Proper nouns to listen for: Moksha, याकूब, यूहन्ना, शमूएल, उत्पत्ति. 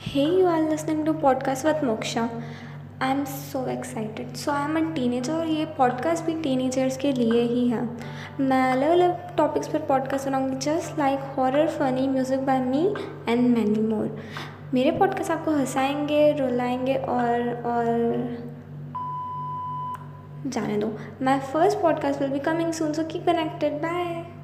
Hey, you are listening to podcast with Moksha. I am so excited. So I am a teenager और ये podcast भी teenagers के लिए ही है. मैं अलग अलग topics पर podcast बनाऊँगी just like horror, funny, music by me and many more. मेरे podcast आपको हंसाएंगे, रुलाएंगे और जाने दो. My first podcast will be coming soon, so keep connected. Bye.